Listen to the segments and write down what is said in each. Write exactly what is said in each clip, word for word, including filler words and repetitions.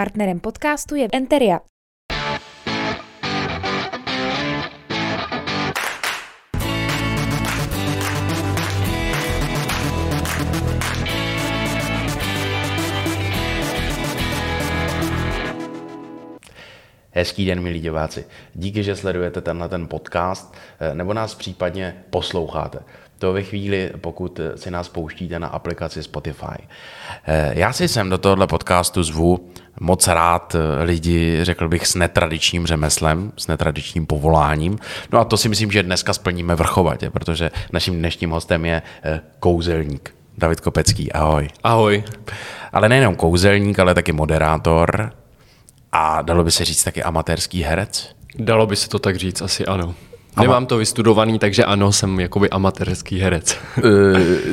Partnerem podcastu je Enteria. Hezký den, milí diváci. Díky, že sledujete tenhle ten podcast nebo nás případně posloucháte. To ve chvíli, pokud si nás pouštíte na aplikaci Spotify. Já si sem do tohohle podcastu zvu moc rád lidi, řekl bych, s netradičním řemeslem, s netradičním povoláním. No a to si myslím, že dneska splníme vrchovatě, protože naším dnešním hostem je kouzelník. David Kopecký, ahoj. Ahoj. Ale nejenom kouzelník, ale taky moderátor. A dalo by se říct taky amatérský herec? Dalo by se to tak říct, asi ano. Ama- Nemám to vystudovaný, takže ano, jsem jakoby amatérský herec.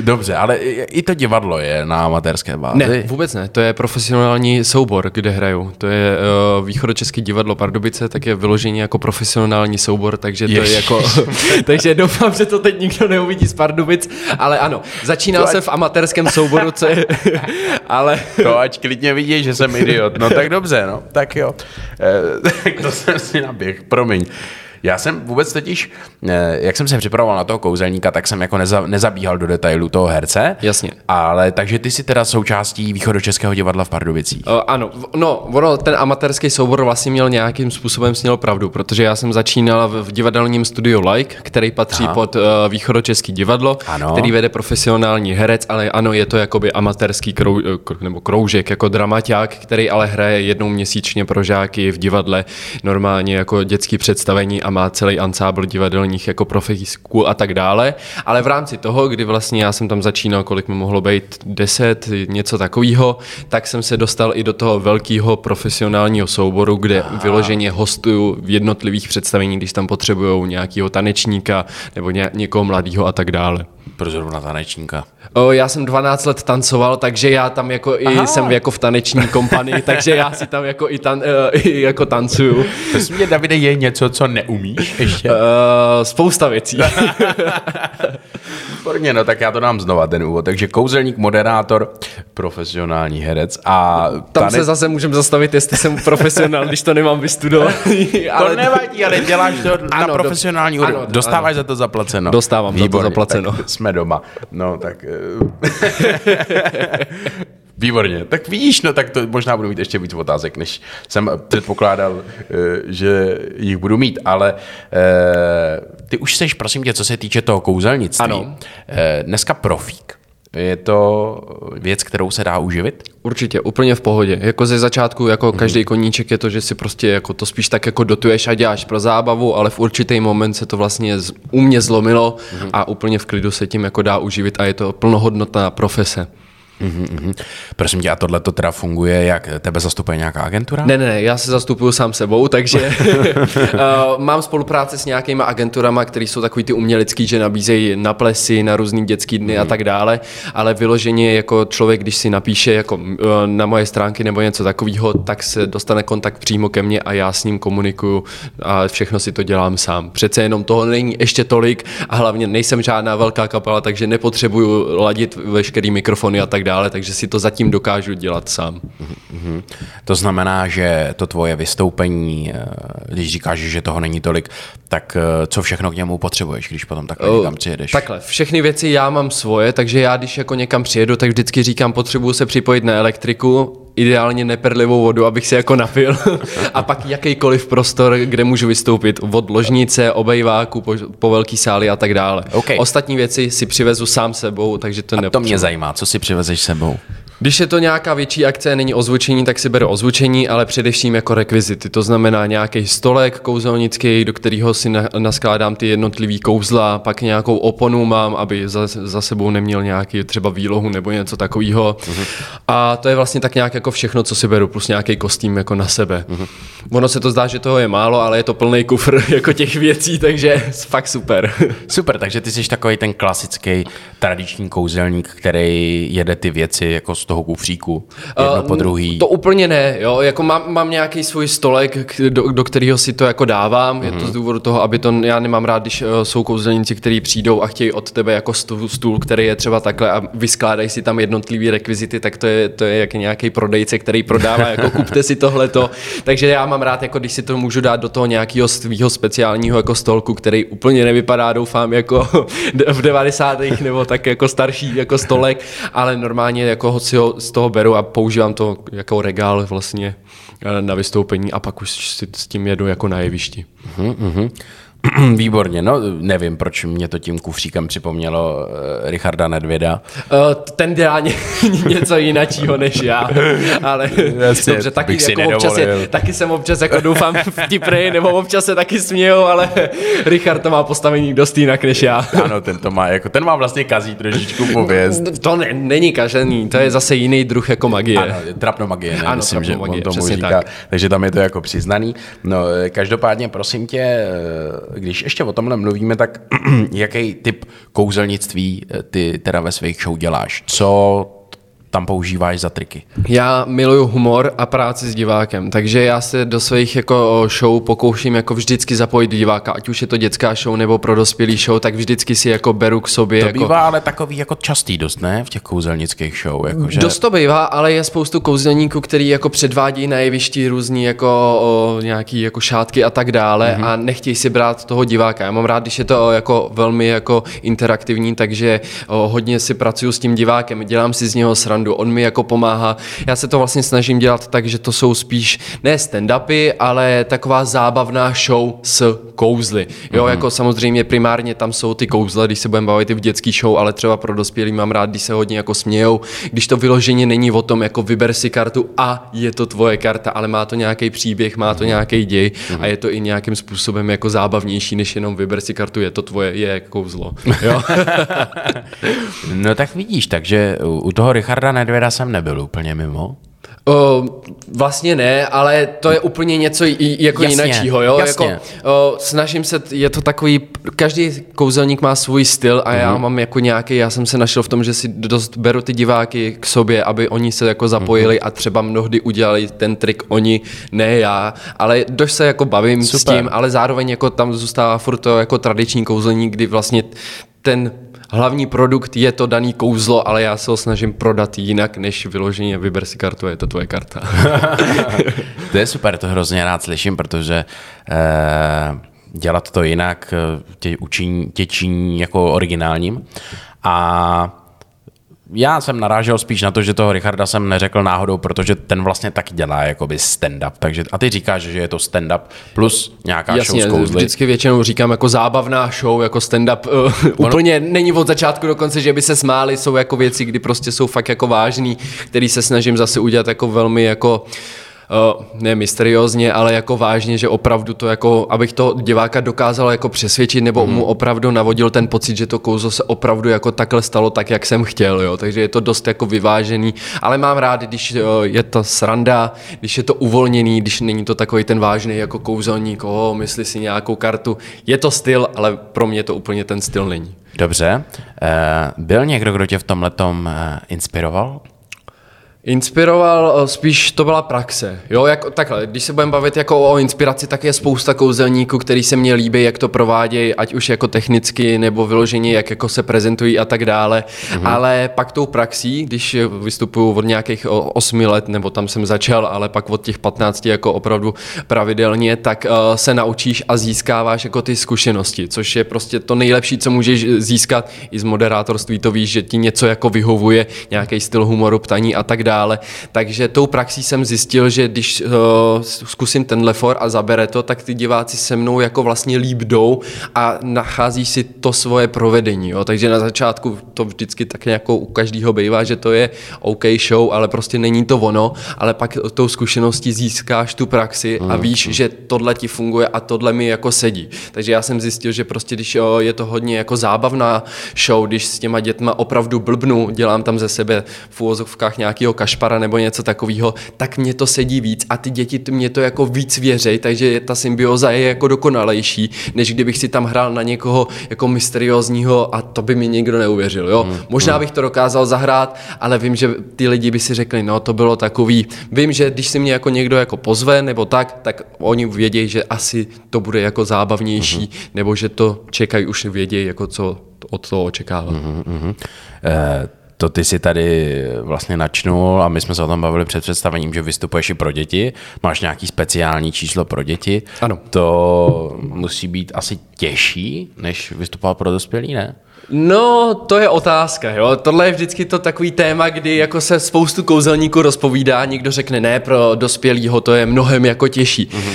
Dobře, ale i to divadlo je na amatérské bázi. Ne, vůbec ne, to je profesionální soubor, kde hraju. To je uh, Východočeské divadlo Pardubice, tak je vyloženě jako profesionální soubor, takže to Ježiš. je jako... takže doufám, že to teď nikdo neuvidí z Pardubic, ale ano, začínal to jsem ať... v amatérském souboru, co je... ale... To ať klidně vidí, že jsem idiot. No tak dobře, no, tak jo. Tak to jsem si naběh, promiň. Já jsem vůbec totiž, jak jsem se připravoval na toho kouzelníka, tak jsem jako neza, nezabíhal do detailů toho herce. Jasně. Ale takže ty jsi teda součástí Východočeského divadla v Pardubicích. O, ano, no, ono, ten amatérský soubor vlastně měl nějakým způsobem směl pravdu, protože já jsem začínal v divadelním studiu Like, který patří Aha. pod uh, Východočeský divadlo, ano. který vede profesionální herec, ale ano, je to jakoby amatérský krou, nebo kroužek, jako dramaťák, který ale hraje jednou měsíčně pro žáky v divadle, normálně jako dětský představení. A má celý ansábl divadelních jako profíků a tak dále, ale v rámci toho, kdy vlastně já jsem tam začínal, kolik mi mohlo být deset, něco takového, tak jsem se dostal i do toho velkého profesionálního souboru, kde Aha. vyloženě hostuju v jednotlivých představení, když tam potřebujou nějakého tanečníka nebo ně, někoho mladého a tak dále. Proč zrovna tanečníka? O, já jsem dvanáct let tancoval, takže já tam jako i Aha. jsem jako v taneční kompanii, takže já si tam jako i, tan, i jako tancuju. Prosím mě, Davide, je něco, co neumíš ještě? Uh, spousta věcí. Výborně, no tak já to dám znova ten úvod. Takže kouzelník, moderátor, profesionální herec a... Tam tane... se zase můžeme zastavit, jestli jsem profesionál, když to nemám vystudovat. ale... To nevadí, ale děláš to ano, na profesionální úrovni. Dostáváš ano. za to zaplaceno. Dostávám Výborně, za to zaplaceno. Jsme doma. No tak... Výborně. Tak vidíš, no tak to možná budu mít ještě víc otázek, než jsem předpokládal, že jich budu mít, ale ty už seš, prosím tě, co se týče toho kouzelnictví, ano. dneska profík. Je to věc, kterou se dá uživit? Určitě, úplně v pohodě. Jako ze začátku, jako mm-hmm. každý koníček je to, že si prostě jako to spíš tak jako dotuješ a děláš pro zábavu, ale v určitý moment se to vlastně z, u mě zlomilo mm-hmm. a úplně v klidu se tím jako dá uživit a je to plnohodnotná profese. Uhum. Prosím tě, a tohle to teda funguje, jak tebe zastupuje nějaká agentura? Ne, ne, já se zastupuju sám sebou, takže mám spolupráci s nějakýma agenturama, které jsou takový ty umělecký, že nabízejí na plesy, na různý dětský dny uhum. a tak dále, ale vyloženě jako člověk, když si napíše jako na moje stránky nebo něco takového, tak se dostane kontakt přímo ke mně a já s ním komunikuju a všechno si to dělám sám. Přece jenom toho není ještě tolik a hlavně nejsem žádná velká kapela, takže nepotřebuju ladit veškerý mikrofony a tak dále, takže si to zatím dokážu dělat sám. Mm-hmm. To znamená, že to tvoje vystoupení, když říkáš, že toho není tolik, tak co všechno k němu potřebuješ, když potom takhle oh, někam přijedeš? Takhle, všechny věci já mám svoje, takže já když jako někam přijedu, tak vždycky říkám, potřebuju se připojit na elektriku, ideálně neperlivou vodu, abych se jako napil a pak jakýkoliv prostor, kde můžu vystoupit, od ložnice, obejváku, po, po velký sály a tak dále. Okay. Ostatní věci si přivezu sám sebou, takže to nepotřebuji. A to mě zajímá, co si přivezeš sebou? Když je to nějaká větší akce, není ozvučení, tak si beru ozvučení, ale především jako rekvizity. To znamená nějaký stolek kouzelnický, do kterého si na, naskládám ty jednotlivý kouzla, pak nějakou oponu mám, aby za, za sebou neměl nějaký třeba výlohu nebo něco takového. Uh-huh. A to je vlastně tak nějak jako všechno, co si beru, plus nějaký kostým jako na sebe. Uh-huh. Ono se to zdá, že toho je málo, ale je to plný kufr jako těch věcí, takže fakt super. Super, takže ty jsi takový ten klasický tradiční kouzelník, který jede ty věci jako toho kufříku jedno uh, po druhý? To úplně ne, jo, jako mám, mám nějaký svůj stolek, do, do kterého si to jako dávám, mm-hmm. je to z důvodu toho, aby to, já nemám rád, když uh, jsou kouzelníci, kteří přijdou a chtějí od tebe jako stůl, stůl, který je třeba takhle a vyskládají si tam jednotlivý rekvizity, tak to je, to je jak nějaký prodejce, který prodává, jako kupte si tohleto, takže já mám rád, jako když si to můžu dát do toho nějakého svýho speciálního jako stolku, který úplně nevypadá, doufám, jako v devadesátých nebo tak jako starší jako stolek, ale normálně jako si ho z toho beru a používám to jako regál vlastně na vystoupení a pak už si s tím jedu jako na jevišti. Uhum, uhum. Výborně, no nevím, proč mě to tím kufříkem připomnělo Richarda Nedvěda. Ten dělá něco jináčího než já, ale jasně, dobře, taky, jako občas je, taky jsem občas jako doufám vtipnej, nebo občas se taky smějou, ale Richard to má postavení dost jinak než já. Ano, ten to má, jako ten má vlastně kazí trošičku pověst. To ne, není kažení, to je zase jiný druh jako magie. Ano, trapnomagie, ne? Ano, myslím, že on tomu říká, tak. Takže tam je to jako přiznaný. No, každopádně, prosím tě, když ještě o tomhle mluvíme, tak jaký typ kouzelnictví ty teda ve svých show děláš? Co tam používáš za triky? Já miluju humor a práci s divákem, takže já se do svých jako show pokouším jako vždycky zapojit diváka, ať už je to dětská show nebo pro dospělý show, tak vždycky si jako beru k sobě. To jako... bývá ale takový jako častý dost, ne? V těch kouzelnických show. Jako, že... Dost to bývá, ale je spoustu kouzelníků, který jako předvádí na jevišti různý jako o, nějaký jako šátky a tak dále mm-hmm. a nechtějí si brát toho diváka. Já mám rád, když je to jako velmi jako interaktivní, takže o, hodně si pracuju s tím divákem, dělám si z něho srandu. On mi jako pomáhá. Já se to vlastně snažím dělat tak, že to jsou spíš ne stand-upy, ale taková zábavná show s kouzly. Jo, mm-hmm. jako samozřejmě primárně tam jsou ty kouzla, když se budeme bavit i v dětský show, ale třeba pro dospělý mám rád, když se hodně jako smějou, když to vyloženě není o tom, jako vyber si kartu a je to tvoje karta, ale má to nějaký příběh, má to nějaký děj mm-hmm. a je to i nějakým způsobem jako zábavnější, než jenom vyber si kartu, je to tvoje, je kouzlo. Jo? No tak vidíš, takže u toho Richarda Nedvěda jsem nebyl úplně mimo. O, vlastně ne, ale to je úplně něco j- jako jináčího, jo? Jasně. Jako, o, snažím se, je to takový, každý kouzelník má svůj styl a mm. já mám jako nějaký, já jsem se našel v tom, že si dost beru ty diváky k sobě, aby oni se jako zapojili mm. a třeba mnohdy udělali ten trik oni, ne já, ale dost se jako bavím Super. s tím, ale zároveň jako tam zůstává furt to jako tradiční kouzelník, kdy vlastně ten hlavní produkt je to daný kouzlo, ale já se ho snažím prodat jinak, než vyloženě vyber si kartu a je to tvoje karta. To je super, to hrozně rád slyším, protože eh, dělat to jinak tě učiní, tě činí jako originálním. A já jsem narážel spíš na to, že toho Richarda jsem neřekl náhodou, protože ten vlastně taky dělá jakoby stand-up. Takže, a ty říkáš, že je to stand-up plus nějaká Jasně, show s kouzly. Vždycky většinou říkám jako zábavná show, jako stand-up. Uh, ono... Úplně není od začátku do konce, že by se smáli. Jsou jako věci, kdy prostě jsou fakt jako vážný, který se snažím zase udělat jako velmi jako... Uh, ne mysteriózně, ale jako vážně, že opravdu to jako, abych to diváka dokázal jako přesvědčit, nebo mm. mu opravdu navodil ten pocit, že to kouzlo se opravdu jako takhle stalo, tak jak jsem chtěl, jo. Takže je to dost jako vyvážený, ale mám rád, když uh, je to sranda, když je to uvolněný, když není to takový ten vážný jako kouzelník, oh, myslí si nějakou kartu. Je to styl, ale pro mě to úplně ten styl není. Dobře. Uh, byl někdo, kdo tě v tomhletom uh, inspiroval? Inspiroval, spíš to byla praxe. Jo, jako, takhle, když se budeme bavit jako o inspiraci, tak je spousta kouzelníků, který se mně líbí, jak to provádějí, ať už jako technicky nebo vyloženě, jak jako se prezentují a tak dále. Mhm. Ale pak tou praxí, když vystupuju od nějakých osmi let, nebo tam jsem začal, ale pak od těch patnácti jako opravdu pravidelně, tak uh, se naučíš a získáváš jako ty zkušenosti, což je prostě to nejlepší, co můžeš získat. I z moderátorství to víš, že ti něco jako vyhovuje, nějaký styl humoru, ptaní a tak dále. Ale, takže tou praxí jsem zjistil, že když uh, zkusím tenhle for a zabere to, tak ty diváci se mnou jako vlastně líp jdou a nachází si to svoje provedení. Jo? Takže na začátku to vždycky tak nějak u každého bývá, že to je OK show, ale prostě není to ono, ale pak tou zkušeností získáš tu praxi a víš, že tohle ti funguje a tohle mi jako sedí. Takže já jsem zjistil, že prostě když uh, je to hodně jako zábavná show, když s těma dětma opravdu blbnu, dělám tam ze sebe v úvozovkách nějakého kašlu, kašpara nebo něco takového, tak mě to sedí víc a ty děti mě to jako víc věří, takže ta symbioza je jako dokonalejší, než kdybych si tam hrál na někoho jako mysteriózního a to by mi nikdo neuvěřil, jo. Mm, Možná mm. bych to dokázal zahrát, ale vím, že ty lidi by si řekli, no to bylo takový. Vím, že když si mě jako někdo jako pozve nebo tak, tak oni vědějí, že asi to bude jako zábavnější, mm. nebo že to čekají, už vědějí, jako co od toho očekávat. Mm, mm. Eh, to ty si tady vlastně načnul a my jsme se o tom bavili před představením, že vystupuješ i pro děti, máš nějaký speciální číslo pro děti. Ano. To musí být asi těžší, než vystupovat pro dospělí, ne? No, to je otázka, jo. Tohle je vždycky to takový téma, kdy jako se spoustu kouzelníků rozpovídá, někdo řekne ne, pro dospělýho to je mnohem jako těžší. Mm-hmm. Uh,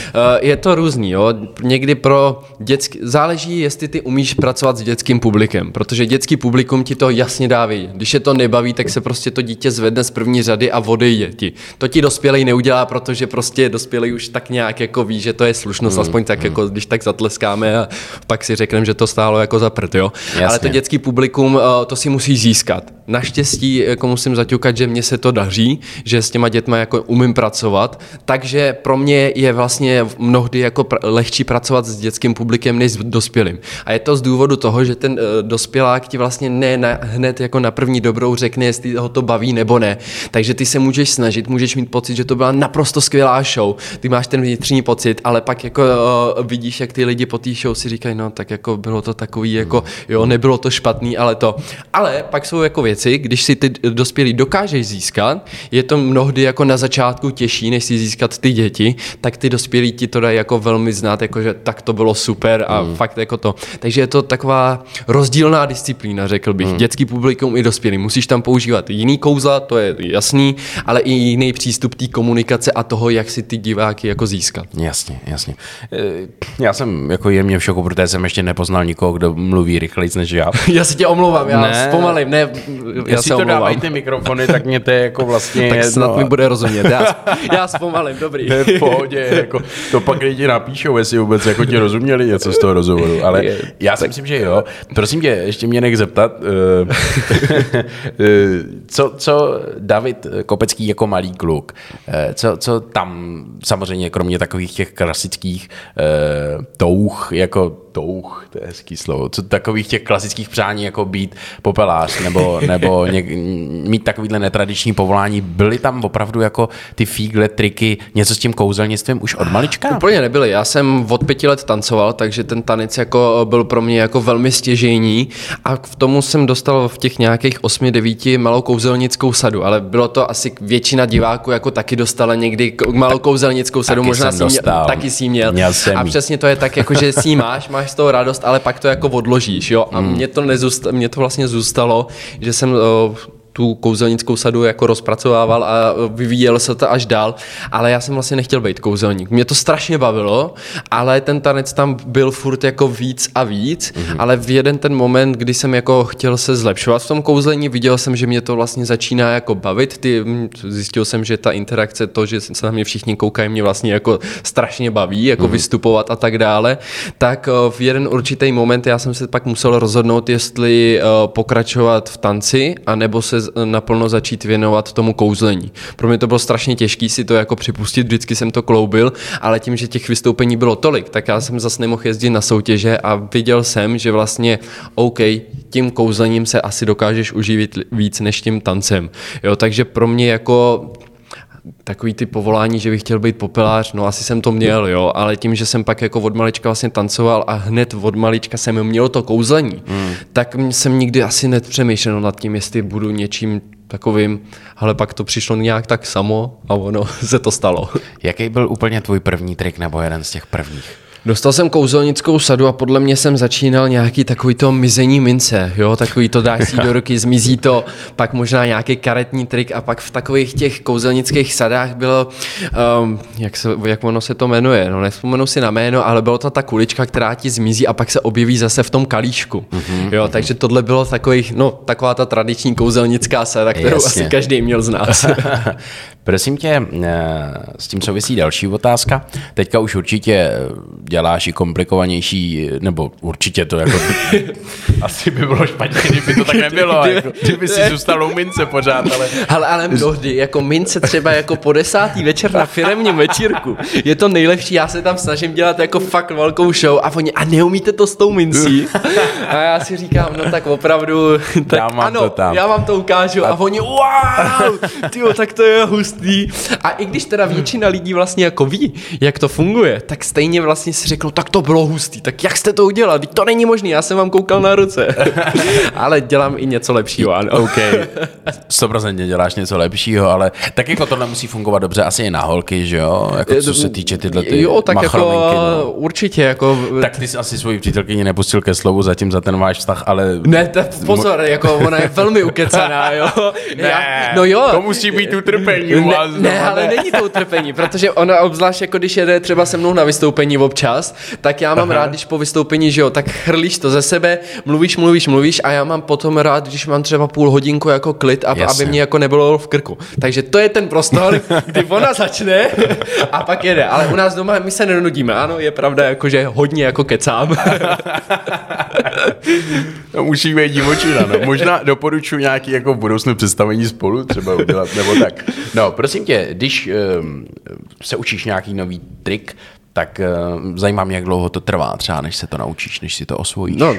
je to různý, jo. Někdy pro dětský, záleží, jestli ty umíš pracovat s dětským publikem, protože dětský publikum ti to jasně dá vědět. Když je to nebaví, tak se prostě to dítě zvedne z první řady a odejde ti. To ti dospělej neudělá, protože prostě dospělej už tak nějak jako ví, že to je slušnost, mm-hmm. aspoň tak jako když tak zatleskáme a pak si řekneme, že to stálo jako za prd, jo. Jasně. Ale to dětský publikum, to si musí získat. Naštěstí jako musím zaťukat, že mně se to daří, že s těma dětma jako umím pracovat, takže pro mě je vlastně mnohdy jako pr- lehčí pracovat s dětským publikem než s dospělým. A je to z důvodu toho, že ten uh, dospělák ti vlastně ne na, hned jako na první dobrou řekne, jestli ho to baví nebo ne. Takže ty se můžeš snažit, můžeš mít pocit, že to byla naprosto skvělá show. Ty máš ten vnitřní pocit, ale pak jako uh, vidíš, jak ty lidi po té show si říkají, no tak jako bylo to takový jako jo, nebylo to špatný, ale to. Ale pak jsou jako věci, když si ty dospělí dokážeš získat, je to mnohdy jako na začátku těžší, než si získat ty děti, tak ty dospělí ti to dají jako velmi znát, jako že tak to bylo super a mm. fakt jako to. Takže je to taková rozdílná disciplína, řekl bych. Mm. Dětský publikum i dospělí. Musíš tam používat jiný kouzla, to je jasný, ale i jiný přístup té komunikace a toho, jak si ty diváky jako získat. Jasně, jasně. Já jsem jako jemně v šoku, protože jsem ještě nepoznal nikoho, kdo mluví rychleji než já. Já se tě omlouvám, já ne, zpomalím, ne, já jestli se omlouvám. Jestli to dávají ty mikrofony, tak mě to je jako vlastně tak jedno. Snad mi bude rozumět, já, já zpomalím, dobrý. To je v pohodě, jako, to pak lidi napíšou, jestli vůbec jako ti rozuměli něco z toho rozhovoru, ale já si myslím, že jo. Prosím tě, ještě mě nech zeptat, co, co David Kopecký jako malý kluk, co, co tam samozřejmě kromě takových těch klasických touh, jako touh, to je hezký slovo, co takových těch klasických přání, jako být popelář nebo, nebo něk, mít takovýhle netradiční povolání. Byly tam opravdu jako ty fígle, triky, něco s tím kouzelnictvím už od malička? Úplně nebyly. Já jsem od pěti let tancoval, takže ten tanec jako byl pro mě jako velmi stěžejní a k tomu jsem dostal v těch nějakých osmi, devíti malou kouzelnickou sadu, ale bylo to asi většina diváků jako taky dostala někdy malou kouzelnickou sadu, taky možná si měl, taky si měl. měl a přesně to je tak, jako, že si máš, máš z toho radost, ale pak to jako odložíš, jo. A mně to, nezůsta- mně to vlastně zůstalo, že jsem uh, tu kouzelnickou sadu jako rozpracovával a vyvíjel se to až dál, ale já jsem vlastně nechtěl být kouzelník. Mě to strašně bavilo, ale ten tanec tam byl furt jako víc a víc, mm-hmm. ale v jeden ten moment, kdy jsem jako chtěl se zlepšovat v tom kouzlení, viděl jsem, že mě to vlastně začíná jako bavit. Ty, zjistil jsem, že ta interakce, to, že se na mě všichni koukají, mě vlastně jako strašně baví, jako mm-hmm. vystupovat a tak dále, tak v jeden určitý moment já jsem se pak musel rozhodnout, jestli pokračovat v tanci, anebo se naplno začít věnovat tomu kouzlení. Pro mě to bylo strašně těžké si to jako připustit, vždycky jsem to kloubil, ale tím, že těch vystoupení bylo tolik, tak já jsem zase nemohl jezdit na soutěže a viděl jsem, že vlastně OK, tím kouzlením se asi dokážeš uživit víc než tím tancem. Jo, takže pro mě jako takový ty povolání, že bych chtěl být popelář, no asi jsem to měl, jo, ale tím, že jsem pak jako od malička vlastně tancoval a hned od malička jsem měl to kouzlení, mm. tak jsem nikdy asi nepřemýšlel nad tím, jestli budu něčím takovým, ale pak to přišlo nějak tak samo a ono se to stalo. Jaký byl úplně tvůj první trik nebo jeden z těch prvních? Dostal jsem kouzelnickou sadu a podle mě jsem začínal nějaký takový to mizení mince, jo, takový to dáš si do ruky, zmizí to, pak možná nějaký karetní trik a pak v takových těch kouzelnických sadách bylo, um, jak, se, jak ono se to jmenuje, no nevzpomenu si na jméno, ale bylo to ta kulička, která ti zmizí a pak se objeví zase v tom kalíšku, mm-hmm, jo, mm-hmm. takže tohle bylo takových, no taková ta tradiční kouzelnická sada, kterou Jasně. asi každý měl z nás. Prosím tě, s tím souvisí další otázka, teďka už určitě děláš i komplikovanější, nebo určitě to jako... Asi by bylo špatně, kdyby to tak nebylo, jako, kdyby si zůstal u mince pořád, ale... Ale, ale mnohdy, jako mince třeba jako po desátý večer na firemním večírku, je to nejlepší, já se tam snažím dělat jako fakt velkou show a oni, a neumíte to s tou mincí? A já si říkám, no tak opravdu, tak já mám ano, to tam. Já vám to ukážu a, a oni, wow, tyjo, tak to je hustý. A i když teda většina lidí vlastně jako ví, jak to funguje, tak stejně vlastně si řeknou, tak to bylo hustý, tak jak jste to udělal, teď to není možný, já jsem vám koukal na ruce. Ale dělám i něco lepšího, ano. OK, sto procent děláš něco lepšího, ale tak jako tohle musí fungovat dobře, asi i na holky, že jo, jako co se týče tyhle ty jo, tak jako no. Určitě, jako... Tak ty jsi asi svoji přítelkyni nepustil ke slovu zatím za ten váš vztah, ale... Ne, t- pozor, jako ona je velmi ukecaná, jo. Ne, já, no jo. To musí být utrpení u vás. Ne, ne, ale není to utrpení, protože ona obzvlášť, jako když jede třeba se mnou na vystoupení občas, tak já mám Aha. rád, když po vystoupení, že jo, tak chrlíš to ze sebe, mluvíš, mluvíš, mluvíš a já mám potom rád, když mám třeba půl hodinku jako klid, ab, aby mě jako nebylo v krku. Takže to je ten prostor, kdy ona začne a pak jede. Ale u nás doma my se nenudíme, ano, je pravda, jakože hodně jako kecám. No, musíme jít divočina, no. Možná doporučuji nějaký jako budoucné představení spolu třeba udělat, nebo tak. No, prosím tě, když um, se učíš nějaký nový trik, tak um, zajímá mě, jak dlouho to trvá třeba, než se to naučíš, než si to osvojíš. No.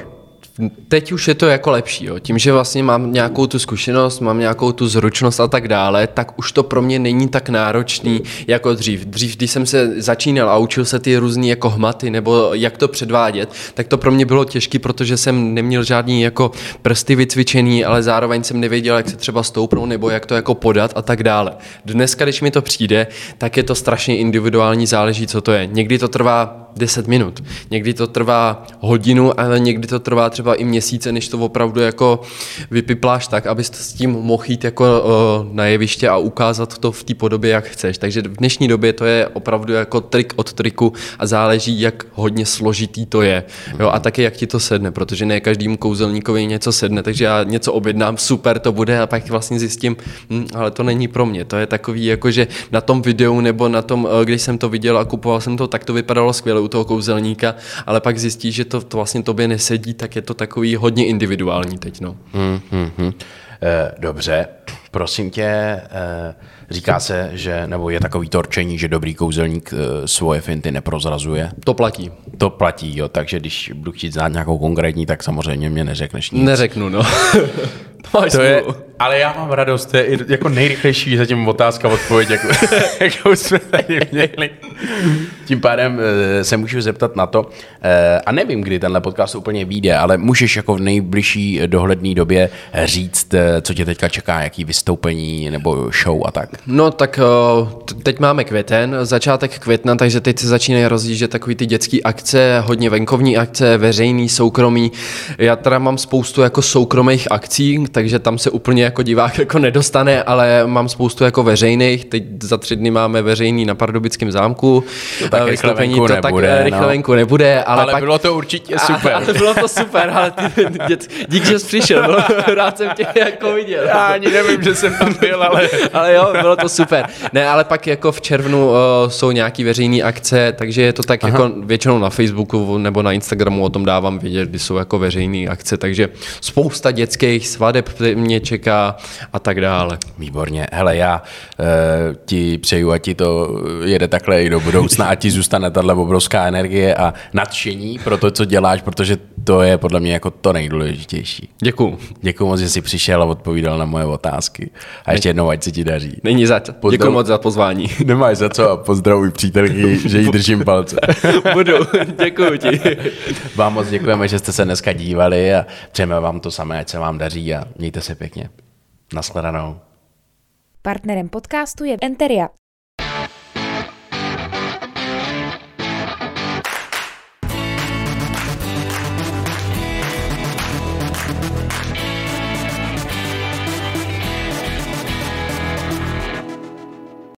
Teď už je to jako lepší, jo. Tím, že vlastně mám nějakou tu zkušenost, mám nějakou tu zručnost a tak dále, tak už to pro mě není tak náročný jako dřív. Dřív, když jsem se začínal a učil se ty různý jako hmaty nebo jak to předvádět, tak to pro mě bylo těžké, protože jsem neměl žádný jako prsty vycvičený, ale zároveň jsem nevěděl, jak se třeba stoupnou nebo jak to jako podat a tak dále. Dneska, když mi to přijde, tak je to strašně individuální, záleží, co to je. Někdy to trvá deset minut. Někdy to trvá hodinu, ale někdy to trvá třeba i měsíce, než to opravdu jako vypipláš tak, abys s tím mohl jít jako na jeviště a ukázat to v té podobě, jak chceš. Takže v dnešní době to je opravdu jako trik od triku a záleží, jak hodně složitý to je. Jo, a taky, jak ti to sedne, protože ne každému kouzelníkovi něco sedne, takže já něco objednám, super to bude a pak vlastně zjistím, hm, ale to není pro mě. To je takový, jako že na tom videu nebo na tom, když jsem to viděl a kupoval jsem to, tak to vypadalo skvěle u toho kouzelníka, ale pak zjistíš, že to, to vlastně tobě nesedí, tak je to takový hodně individuální teď, no. Mm, mm, mm. Eh, dobře, prosím tě, eh, říká se, že, nebo je takový to rčení, že dobrý kouzelník eh, svoje finty neprozrazuje. To platí. To platí, jo, takže když budu chtít znát nějakou konkrétní, tak samozřejmě mě neřekneš nic. Neřeknu, no. To je, ale já mám radost, to je jako nejrychlejší zatím otázka odpověď, jako, jakou jsme tady měli. Tím pádem se můžu zeptat na to, a nevím, kdy tenhle podcast úplně vyjde, ale můžeš jako v nejbližší dohledné době říct, co tě teďka čeká, jaký vystoupení nebo show a tak. No tak teď máme květen, začátek května, takže teď se začínají rozjíždět takový ty dětské akce, hodně venkovní akce, veřejný, soukromý. Já teda mám spoustu jako soukromých akcí, takže tam se úplně jako divák jako nedostane, ale mám spoustu jako veřejných, teď za tři dny máme veřejný na Pardubickém zámku, to tak rychle venku to nebude, tak rychle no. venku nebude, ale, ale pak, bylo to určitě super. Ale bylo to super, ale ty, dět, dík, že jsi přišel, no, rád jsem tě jako viděl. Já ani nevím, že jsem tam byl, ale... ale jo, bylo to super. Ne, ale pak jako v červnu uh, jsou nějaký veřejný akce, takže je to tak Aha. jako většinou na Facebooku nebo na Instagramu o tom dávám vědět, kdy jsou jako veřejný akce, takže spousta dětských svadeb mě čeká a tak dále. Výborně. Hele, já e, ti přeju, a ti to jede takhle i do budoucna, a ti zůstane tahle obrovská energie a nadšení pro to, co děláš, protože to je podle mě jako to nejdůležitější. Děkuju. Děkuju moc, že jsi přišel a odpovídal na moje otázky. A ještě jednou, ať se ti daří. Není zač. Pozdrav... Děkuju moc za pozvání. Nemáš za co a pozdravuj přítelky, že jí držím palce. Budu. Děkuju ti. Vám moc děkujeme, že jste se dneska dívali a přejeme vám to samé, ať se vám daří a mějte se pěkně. Nashledanou. Partnerem podcastu je Enteria.